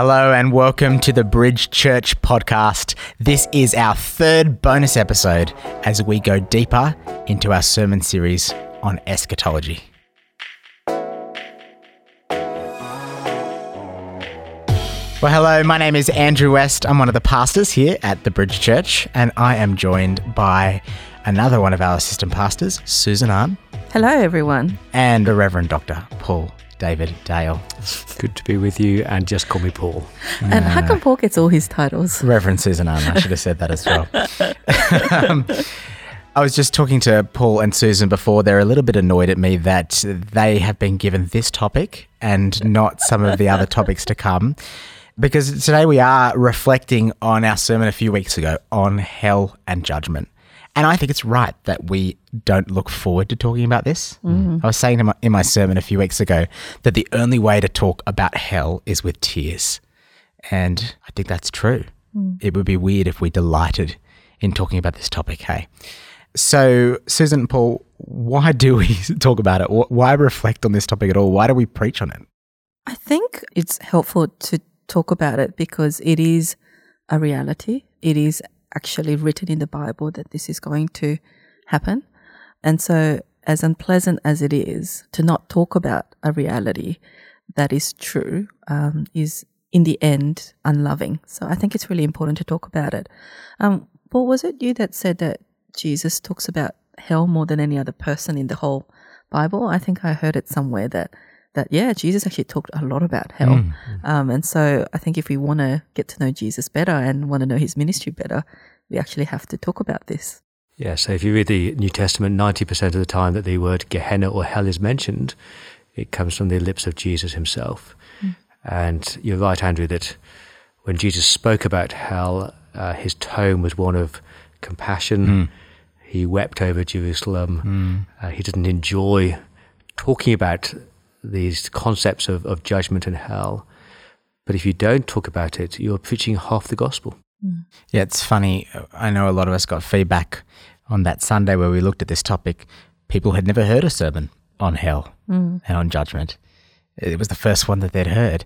Hello and welcome to the Bridge Church podcast. This is our third bonus episode as we go deeper into our sermon series on eschatology. Well, hello, my name is Andrew West. I'm one of the pastors here at the Bridge Church, and I am joined by another one of our assistant pastors, Susan Ahn. Hello, everyone. And the Reverend Dr. Paul David Dale. Good to be with you, and just call me Paul. How come Paul gets all his titles? Reverend Susan Ahn, I should have said that as well. I was just talking to Paul and Susan before. They're a little bit annoyed at me that they have been given this topic and not some of the other topics to come, because today we are reflecting on our sermon a few weeks ago on hell and judgment. And I think it's right that we don't look forward to talking about this. Mm-hmm. I was saying in my sermon a few weeks ago that the only way to talk about hell is with tears. And I think that's true. Mm. It would be weird if we delighted in talking about this topic, hey? So, Susan and Paul, why do we talk about it? Why reflect on this topic at all? Why do we preach on it? I think it's helpful to talk about it because it is a reality. It is actually written in the Bible that this is going to happen. And so as unpleasant as it is to not talk about a reality that is true, is in the end unloving. So I think it's really important to talk about it. Paul, was it you that said that Jesus talks about hell more than any other person in the whole Bible? I think I heard it somewhere that Jesus actually talked a lot about hell. Mm. And so I think if we want to get to know Jesus better and want to know his ministry better, we actually have to talk about this. Yeah, so if you read the New Testament, 90% of the time that the word Gehenna or hell is mentioned, it comes from the lips of Jesus himself. Mm. And you're right, Andrew, that when Jesus spoke about hell, his tone was one of compassion. Mm. He wept over Jerusalem. Mm. He didn't enjoy talking about these concepts of judgment and hell. But if you don't talk about it, you're preaching half the gospel. Yeah, it's funny. I know a lot of us got feedback on that Sunday where we looked at this topic. People had never heard a sermon on hell and on judgment. It was the first one that they'd heard.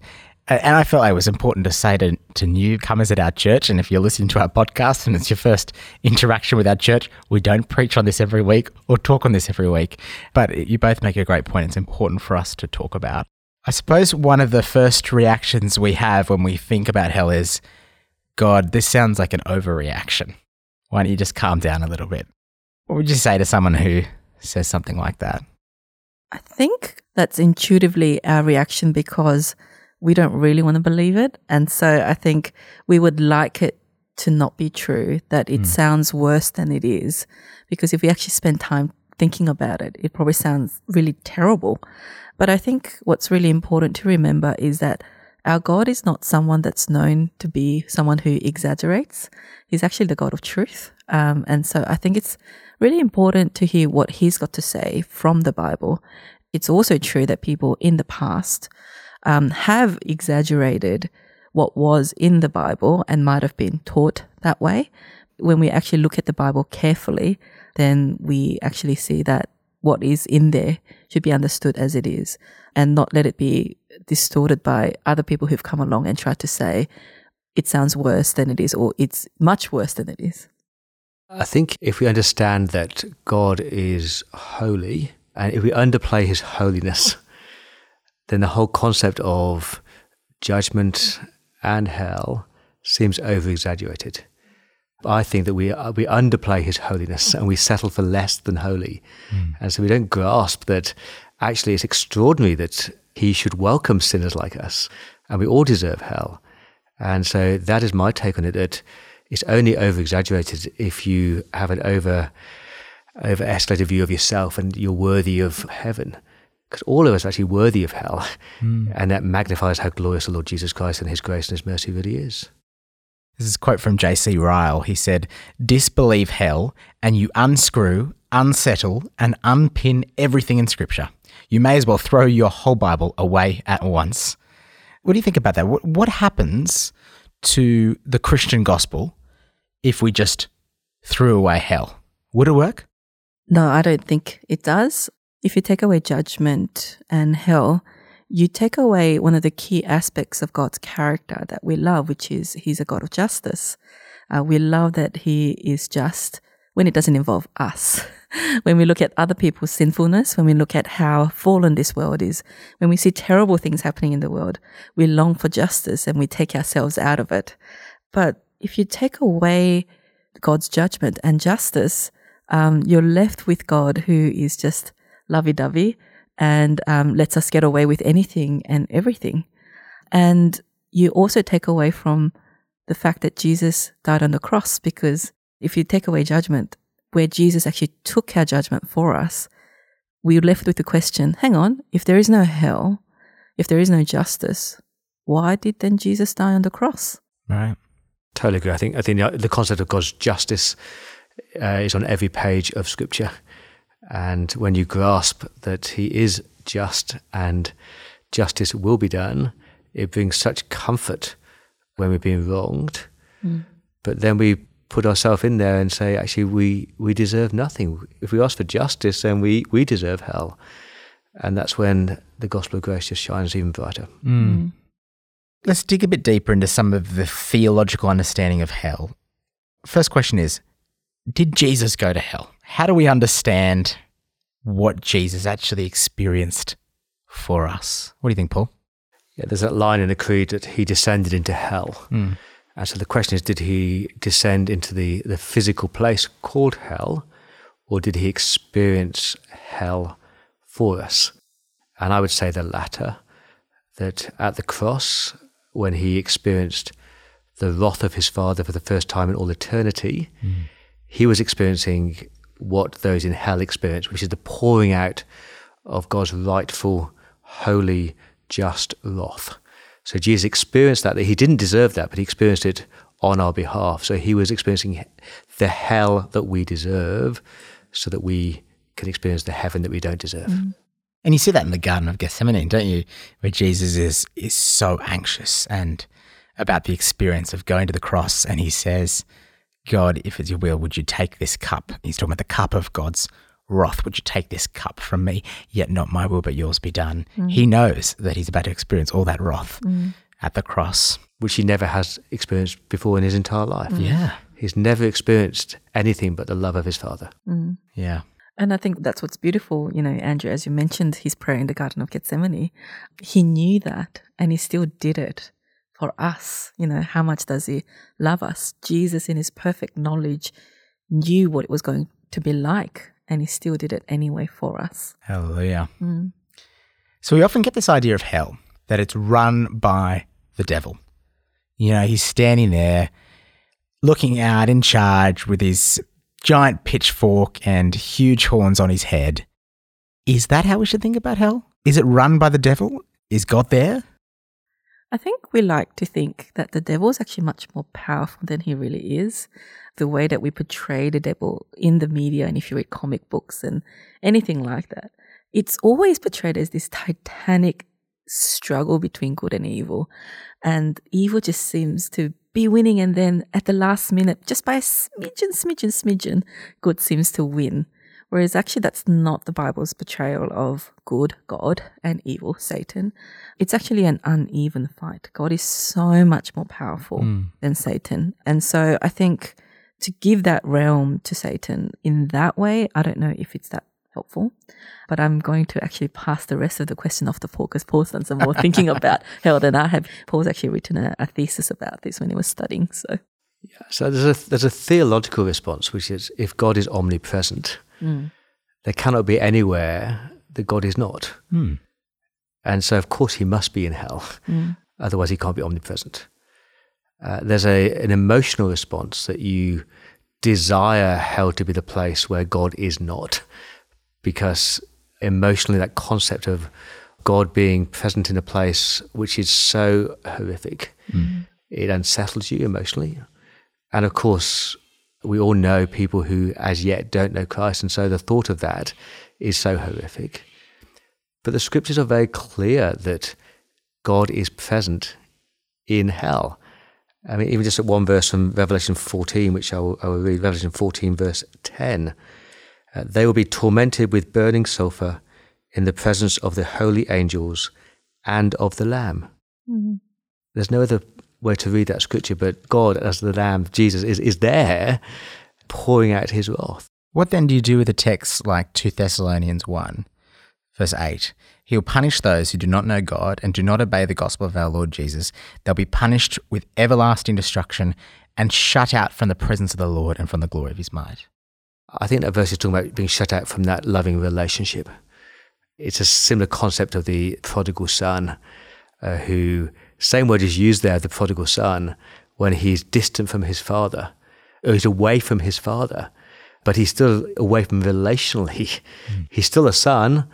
And I felt like it was important to say to newcomers at our church, and if you're listening to our podcast and it's your first interaction with our church, we don't preach on this every week or talk on this every week. But you both make a great point. It's important for us to talk about. I suppose one of the first reactions we have when we think about hell is, God, this sounds like an overreaction. Why don't you just calm down a little bit? What would you say to someone who says something like that? I think that's intuitively our reaction because we don't really want to believe it. And so I think we would like it to not be true, that it sounds worse than it is, because if we actually spend time thinking about it, it probably sounds really terrible. But I think what's really important to remember is that our God is not someone that's known to be someone who exaggerates. He's actually the God of truth. And so I think it's really important to hear what he's got to say from the Bible. It's also true that people in the past have exaggerated what was in the Bible and might have been taught that way. When we actually look at the Bible carefully, then we actually see that what is in there should be understood as it is and not let it be distorted by other people who've come along and tried to say it sounds worse than it is or it's much worse than it is. I think if we understand that God is holy and if we underplay his holiness, then the whole concept of judgment and hell seems over-exaggerated. I think that we underplay his holiness and we settle for less than holy. Mm. And so we don't grasp that actually it's extraordinary that he should welcome sinners like us and we all deserve hell. And so that is my take on it, that it's only over-exaggerated if you have an over-escalated view of yourself and you're worthy of heaven. Because all of us are actually worthy of hell. Mm. And that magnifies how glorious the Lord Jesus Christ and his grace and his mercy really is. This is a quote from J.C. Ryle. He said, "Disbelieve hell and you unscrew, unsettle and unpin everything in Scripture. You may as well throw your whole Bible away at once." What do you think about that? What happens to the Christian gospel if we just threw away hell? Would it work? No, I don't think it does. If you take away judgment and hell, you take away one of the key aspects of God's character that we love, which is he's a God of justice. We love that he is just when it doesn't involve us. When we look at other people's sinfulness, when we look at how fallen this world is, when we see terrible things happening in the world, we long for justice and we take ourselves out of it. But if you take away God's judgment and justice, you're left with God who is just lovey-dovey and lets us get away with anything and everything. And you also take away from the fact that Jesus died on the cross, because if you take away judgment, where Jesus actually took our judgment for us, we're left with the question, hang on, if there is no hell, if there is no justice, why did then Jesus die on the cross? Right. Totally agree. I think the concept of God's justice is on every page of Scripture. And when you grasp that he is just and justice will be done, it brings such comfort when we're being wronged. Mm. But then we put ourselves in there and say, actually, we deserve nothing. If we ask for justice, then we deserve hell. And that's when the gospel of grace just shines even brighter. Mm. Let's dig a bit deeper into some of the theological understanding of hell. First question is, did Jesus go to hell? How do we understand what Jesus actually experienced for us? What do you think, Paul? Yeah, there's that line in the creed that he descended into hell. Mm. And so the question is, did he descend into the physical place called hell, or did he experience hell for us? And I would say the latter, that at the cross, when he experienced the wrath of his Father for the first time in all eternity, he was experiencing what those in hell experience, which is the pouring out of God's rightful, holy, just wrath. So Jesus experienced that. He didn't deserve that, but he experienced it on our behalf. So he was experiencing the hell that we deserve so that we can experience the heaven that we don't deserve. Mm. And you see that in the Garden of Gethsemane, don't you? Where Jesus is so anxious and about the experience of going to the cross, and he says, God, if it's your will, would you take this cup? And he's talking about the cup of God's wrath. Would you take this cup from me? Yet not my will, but yours be done. Mm. He knows that he's about to experience all that wrath at the cross, which he never has experienced before in his entire life. Mm. Yeah. He's never experienced anything but the love of his Father. Mm. Yeah. And I think that's what's beautiful. You know, Andrew, as you mentioned, his prayer in the Garden of Gethsemane, he knew that and he still did it for us. You know, how much does he love us? Jesus, in his perfect knowledge, knew what it was going to be like, and he still did it anyway for us. Hallelujah. Mm. So we often get this idea of hell, that it's run by the devil. You know, he's standing there looking out in charge with his giant pitchfork and huge horns on his head. Is that how we should think about hell? Is it run by the devil? Is God there? I think we like to think that the devil is actually much more powerful than he really is. The way that we portray the devil in the media, and if you read comic books and anything like that, it's always portrayed as this titanic struggle between good and evil. And evil just seems to be winning, and then at the last minute, just by a smidgen, good seems to win. Whereas actually that's not the Bible's portrayal of good God and evil Satan. It's actually an uneven fight. God is so much more powerful than Satan. And so I think to give that realm to Satan in that way, I don't know if it's that helpful. But I'm going to actually pass the rest of the question off to Paul, because Paul's done some more thinking about hell than I have. Paul's actually written a thesis about this when he was studying. So there's a theological response, which is, if God is omnipresent, there cannot be anywhere that God is not. Mm. And so, of course, he must be in hell. Mm. Otherwise, he can't be omnipresent. There's an emotional response that you desire hell to be the place where God is not, because emotionally that concept of God being present in a place which is so horrific, it unsettles you emotionally. And of course, we all know people who as yet don't know Christ, and so the thought of that is so horrific. But the scriptures are very clear that God is present in hell. I mean, even just at one verse from Revelation 14, which I will read, Revelation 14 verse 10, they will be tormented with burning sulfur in the presence of the holy angels and of the Lamb. Mm-hmm. There's no other way to read that scripture, but God as the Lamb, Jesus, is there pouring out his wrath. What then do you do with a text like 2 Thessalonians 1, verse 8? He'll punish those who do not know God and do not obey the gospel of our Lord Jesus. They'll be punished with everlasting destruction and shut out from the presence of the Lord and from the glory of his might. I think that verse is talking about being shut out from that loving relationship. It's a similar concept of the prodigal son who, same word is used there, the prodigal son, when he's distant from his father, or he's away from his father, but he's still away from relationally. Mm. He's still a son,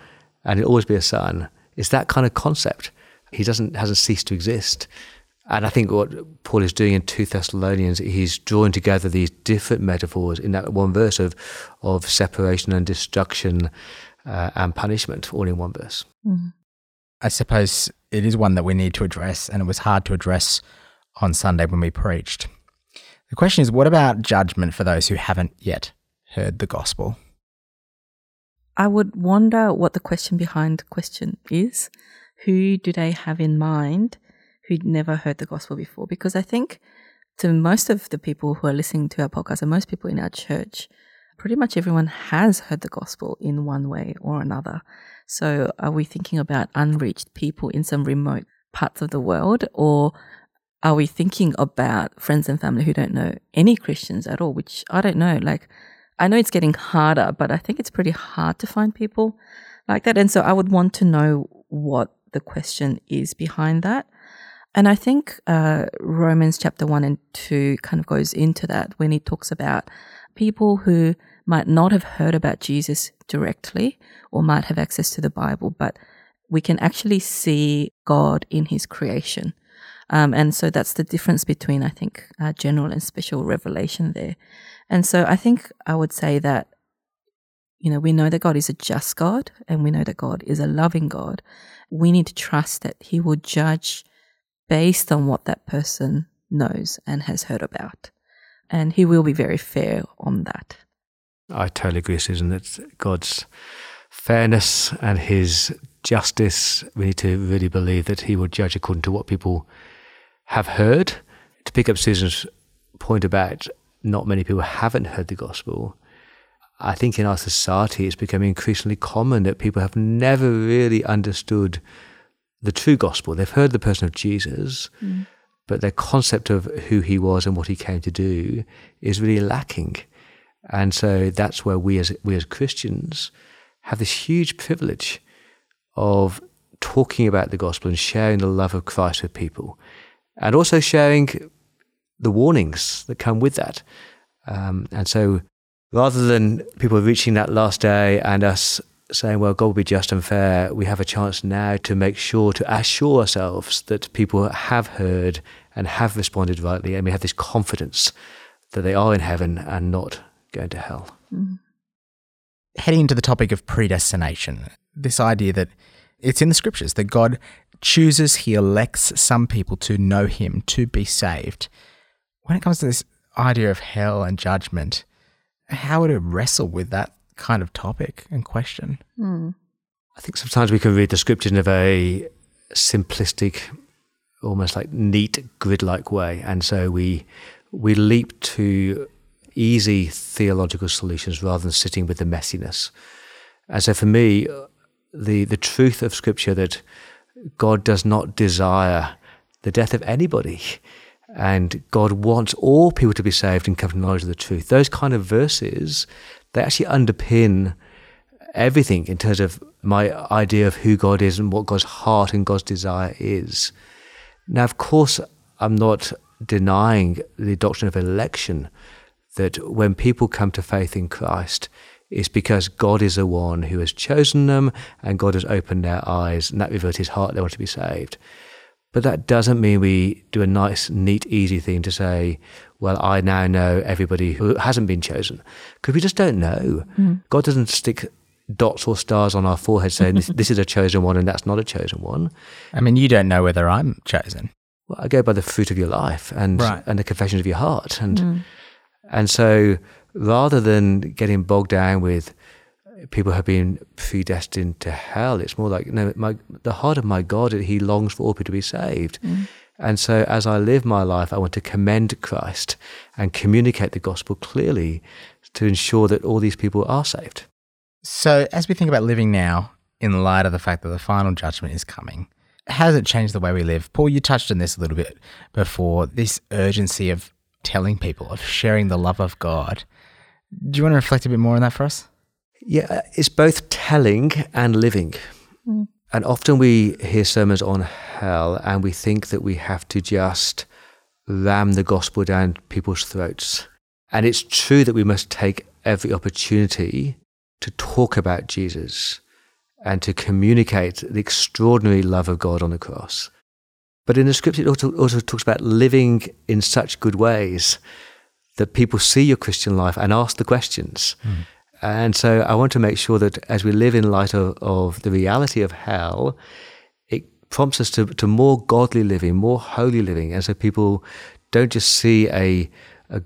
and he'll always be a son. It's that kind of concept. He hasn't ceased to exist. And I think what Paul is doing in 2 Thessalonians, he's drawing together these different metaphors in that one verse of separation and destruction and punishment, all in one verse. Mm-hmm. I suppose it is one that we need to address, and it was hard to address on Sunday when we preached. The question is, what about judgment for those who haven't yet heard the gospel? I would wonder what the question behind the question is. Who do they have in mind who'd never heard the gospel before? Because I think to most of the people who are listening to our podcast and most people in our church, pretty much everyone has heard the gospel in one way or another. So are we thinking about unreached people in some remote parts of the world, or are we thinking about friends and family who don't know any Christians at all, which I don't know. Like, I know it's getting harder, but I think it's pretty hard to find people like that. And so I would want to know what the question is behind that. And I think Romans chapter 1 and 2 kind of goes into that when he talks about people who might not have heard about Jesus directly or might have access to the Bible, but we can actually see God in his creation. And so that's the difference between, I think, general and special revelation there. And so I think I would say that, you know, we know that God is a just God and we know that God is a loving God. We need to trust that he will judge based on what that person knows and has heard about. And he will be very fair on that. I totally agree, Susan. That's God's fairness and his justice. We need to really believe that he will judge according to what people have heard. To pick up Susan's point about not many people haven't heard the gospel, I think in our society it's becoming increasingly common that people have never really understood the true gospel. They've heard the person of Jesus, but their concept of who he was and what he came to do is really lacking. And so that's where we as Christians have this huge privilege of talking about the gospel and sharing the love of Christ with people, and also sharing the warnings that come with that. And so rather than people reaching that last day and us saying, well, God will be just and fair, we have a chance now to make sure, to assure ourselves that people have heard and have responded rightly, and we have this confidence that they are in heaven and not going to hell. Mm-hmm. Heading into the topic of predestination, this idea that it's in the scriptures that God chooses, he elects some people to know him, to be saved. When it comes to this idea of hell and judgment, how would it wrestle with that kind of topic and question? Mm. I think sometimes we can read the scriptures in a very simplistic, almost like neat grid-like way, and so we leap to easy theological solutions rather than sitting with the messiness. And so for me, the truth of scripture that God does not desire the death of anybody, and God wants all people to be saved and come to knowledge of the truth. Those kind of verses, they actually underpin everything in terms of my idea of who God is and what God's heart and God's desire is. Now, of course, I'm not denying the doctrine of election, that when people come to faith in Christ, it's because God is the one who has chosen them and God has opened their eyes and that revealed his heart, they want to be saved. But that doesn't mean we do a nice, neat, easy thing to say, well, I now know everybody who hasn't been chosen, because we just don't know. Mm. God doesn't stick dots or stars on our forehead saying this is a chosen one and that's not a chosen one. I mean, you don't know whether I'm chosen. Well, I go by the fruit of your life and the confession of your heart. And so rather than getting bogged down with people have been predestined to hell. It's more like, no, the heart of my God, he longs for all people to be saved. Mm. And so as I live my life, I want to commend Christ and communicate the gospel clearly to ensure that all these people are saved. So as we think about living now, in light of the fact that the final judgment is coming, how does it change the way we live? Paul, you touched on this a little bit before, this urgency of telling people, of sharing the love of God. Do you want to reflect a bit more on that for us? Yeah, it's both telling and living. Mm. And often we hear sermons on hell and we think that we have to just ram the gospel down people's throats. And it's true that we must take every opportunity to talk about Jesus and to communicate the extraordinary love of God on the cross. But in the scripture, it also talks about living in such good ways that people see your Christian life and ask the questions. Mm. And so I want to make sure that as we live in light of the reality of hell, it prompts us to more godly living, more holy living. And so people don't just see a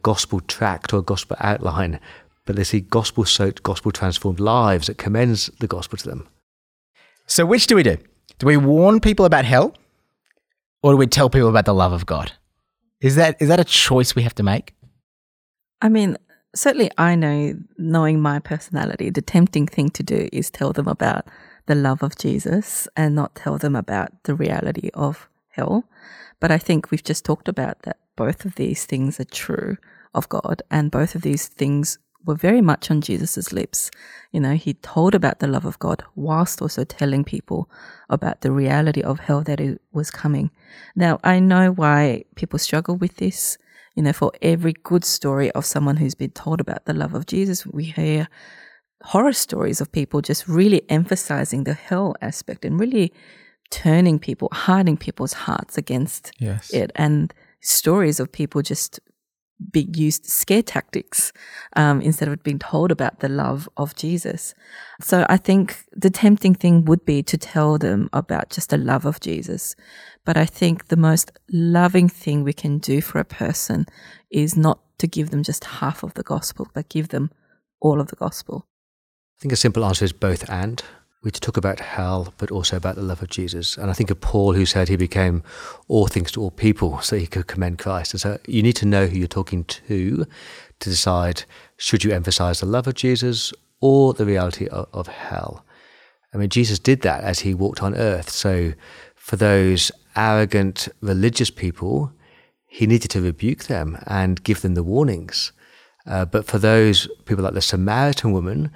gospel tract or a gospel outline, but they see gospel-soaked, gospel-transformed lives that commends the gospel to them. So which do we do? Do we warn people about hell or do we tell people about the love of God? Is that a choice we have to make? I mean, certainly I know, knowing my personality, the tempting thing to do is tell them about the love of Jesus and not tell them about the reality of hell. But I think we've just talked about that both of these things are true of God, and both of these things were very much on Jesus's lips. You know, he told about the love of God whilst also telling people about the reality of hell that it was coming. Now, I know why people struggle with this. You know, for every good story of someone who's been told about the love of Jesus, we hear horror stories of people just really emphasizing the hell aspect and really turning people, hardening people's hearts against it. And stories of people just being used scare tactics instead of being told about the love of Jesus. So I think the tempting thing would be to tell them about just the love of Jesus. But I think the most loving thing we can do for a person is not to give them just half of the gospel, but give them all of the gospel. I think a simple answer is both and. We talk about hell, but also about the love of Jesus. And I think of Paul, who said he became all things to all people so he could commend Christ. And so you need to know who you're talking to decide, should you emphasize the love of Jesus or the reality of hell? I mean, Jesus did that as he walked on earth. So for those arrogant religious people, he needed to rebuke them and give them the warnings. But for those people like the Samaritan woman,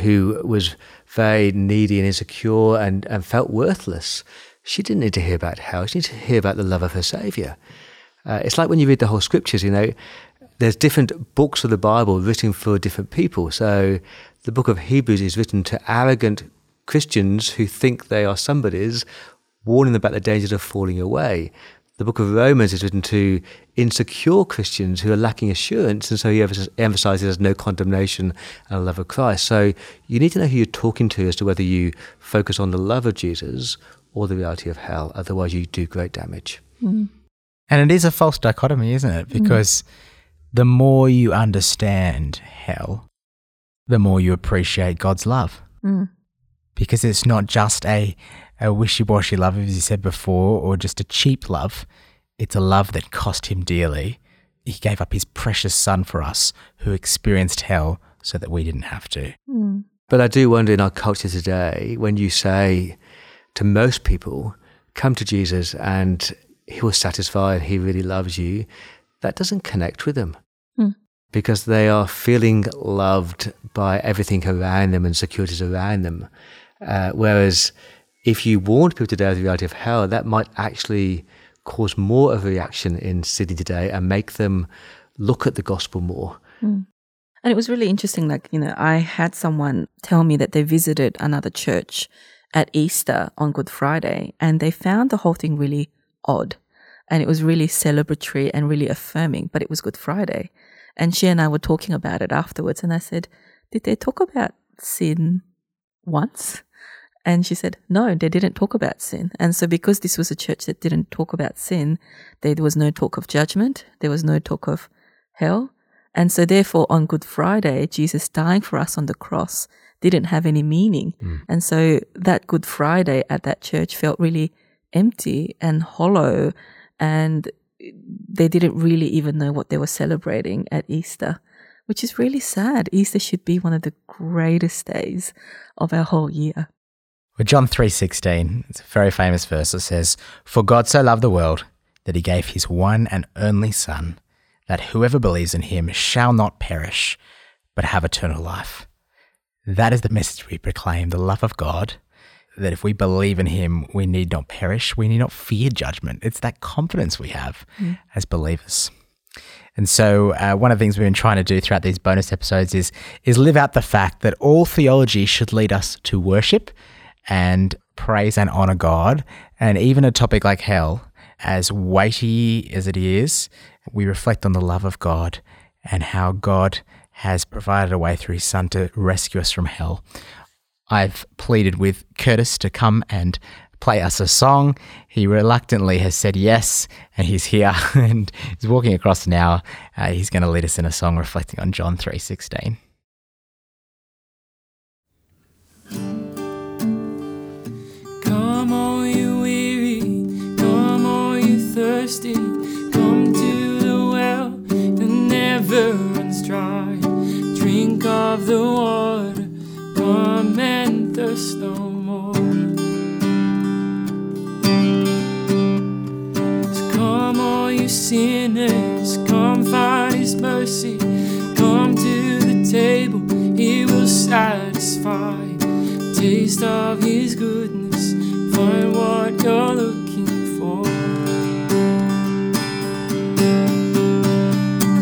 who was very needy and insecure and felt worthless, she didn't need to hear about hell. She needed to hear about the love of her Saviour. It's like when you read the whole scriptures, you know, there's different books of the Bible written for different people. So the book of Hebrews is written to arrogant Christians who think they are somebodies, warning them about the dangers of falling away. The book of Romans is written to insecure Christians who are lacking assurance, and so he emphasizes there's no condemnation and the love of Christ. So you need to know who you're talking to as to whether you focus on the love of Jesus or the reality of hell. Otherwise, you do great damage. Mm. And it is a false dichotomy, isn't it? Because the more you understand hell, the more you appreciate God's love. Mm. Because it's not just a wishy-washy love, as you said before, or just a cheap love. It's a love that cost him dearly. He gave up his precious son for us who experienced hell so that we didn't have to. Mm. But I do wonder in our culture today, when you say to most people, come to Jesus and he will satisfy and he really loves you, that doesn't connect with them. Mm. Because they are feeling loved by everything around them and securities around them. Whereas if you warned people today of the reality of hell, that might actually cause more of a reaction in Sydney today and make them look at the gospel more. Mm. And it was really interesting, like, you know, I had someone tell me that they visited another church at Easter on Good Friday and they found the whole thing really odd and it was really celebratory and really affirming, but it was Good Friday. And she and I were talking about it afterwards and I said, did they talk about sin once? And she said, no, they didn't talk about sin. And so because this was a church that didn't talk about sin, there was no talk of judgment. There was no talk of hell. And so therefore on Good Friday, Jesus dying for us on the cross didn't have any meaning. Mm. And so that Good Friday at that church felt really empty and hollow, and they didn't really even know what they were celebrating at Easter, which is really sad. Easter should be one of the greatest days of our whole year. Well, John 3:16, it's a very famous verse that says, "For God so loved the world that he gave his one and only Son, that whoever believes in him shall not perish, but have eternal life." That is the message we proclaim, the love of God, that if we believe in him, we need not perish, we need not fear judgment. It's that confidence we have as believers. And so one of the things we've been trying to do throughout these bonus episodes is live out the fact that all theology should lead us to worship and praise and honor God. And even a topic like hell, as weighty as it is, we reflect on the love of God and how God has provided a way through his Son to rescue us from hell. I've pleaded with Curtis to come and play us a song. He reluctantly has said yes, and he's here and he's walking across now. He's going to lead us in a song reflecting on John 3:16. Come all you weary, come all you thirsty, come to the well that never runs dry. Drink of the water, come and thirst no more. Come all you sinners, come find his mercy. Come to the table, he will satisfy. Taste of his goodness, find what you're looking for.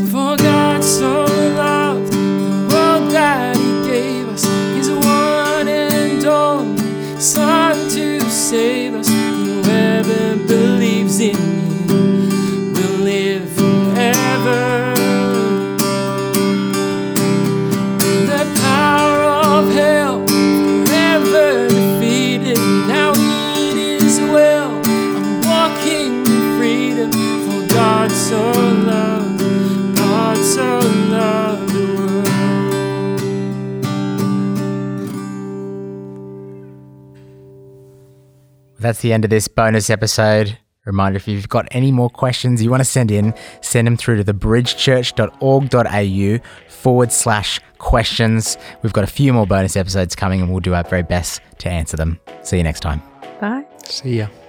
For God so loved the world that he gave us, his one and only Son to save us. Whoever believes in him will live forever. The power of hell forever defeated. Now it is well. I'm walking in freedom. For God so loved, God so loved the world. That's the end of this bonus episode. Reminder, if you've got any more questions you want to send in, send them through to thebridgechurch.org.au/questions. We've got a few more bonus episodes coming and we'll do our very best to answer them. See you next time. Bye. See ya.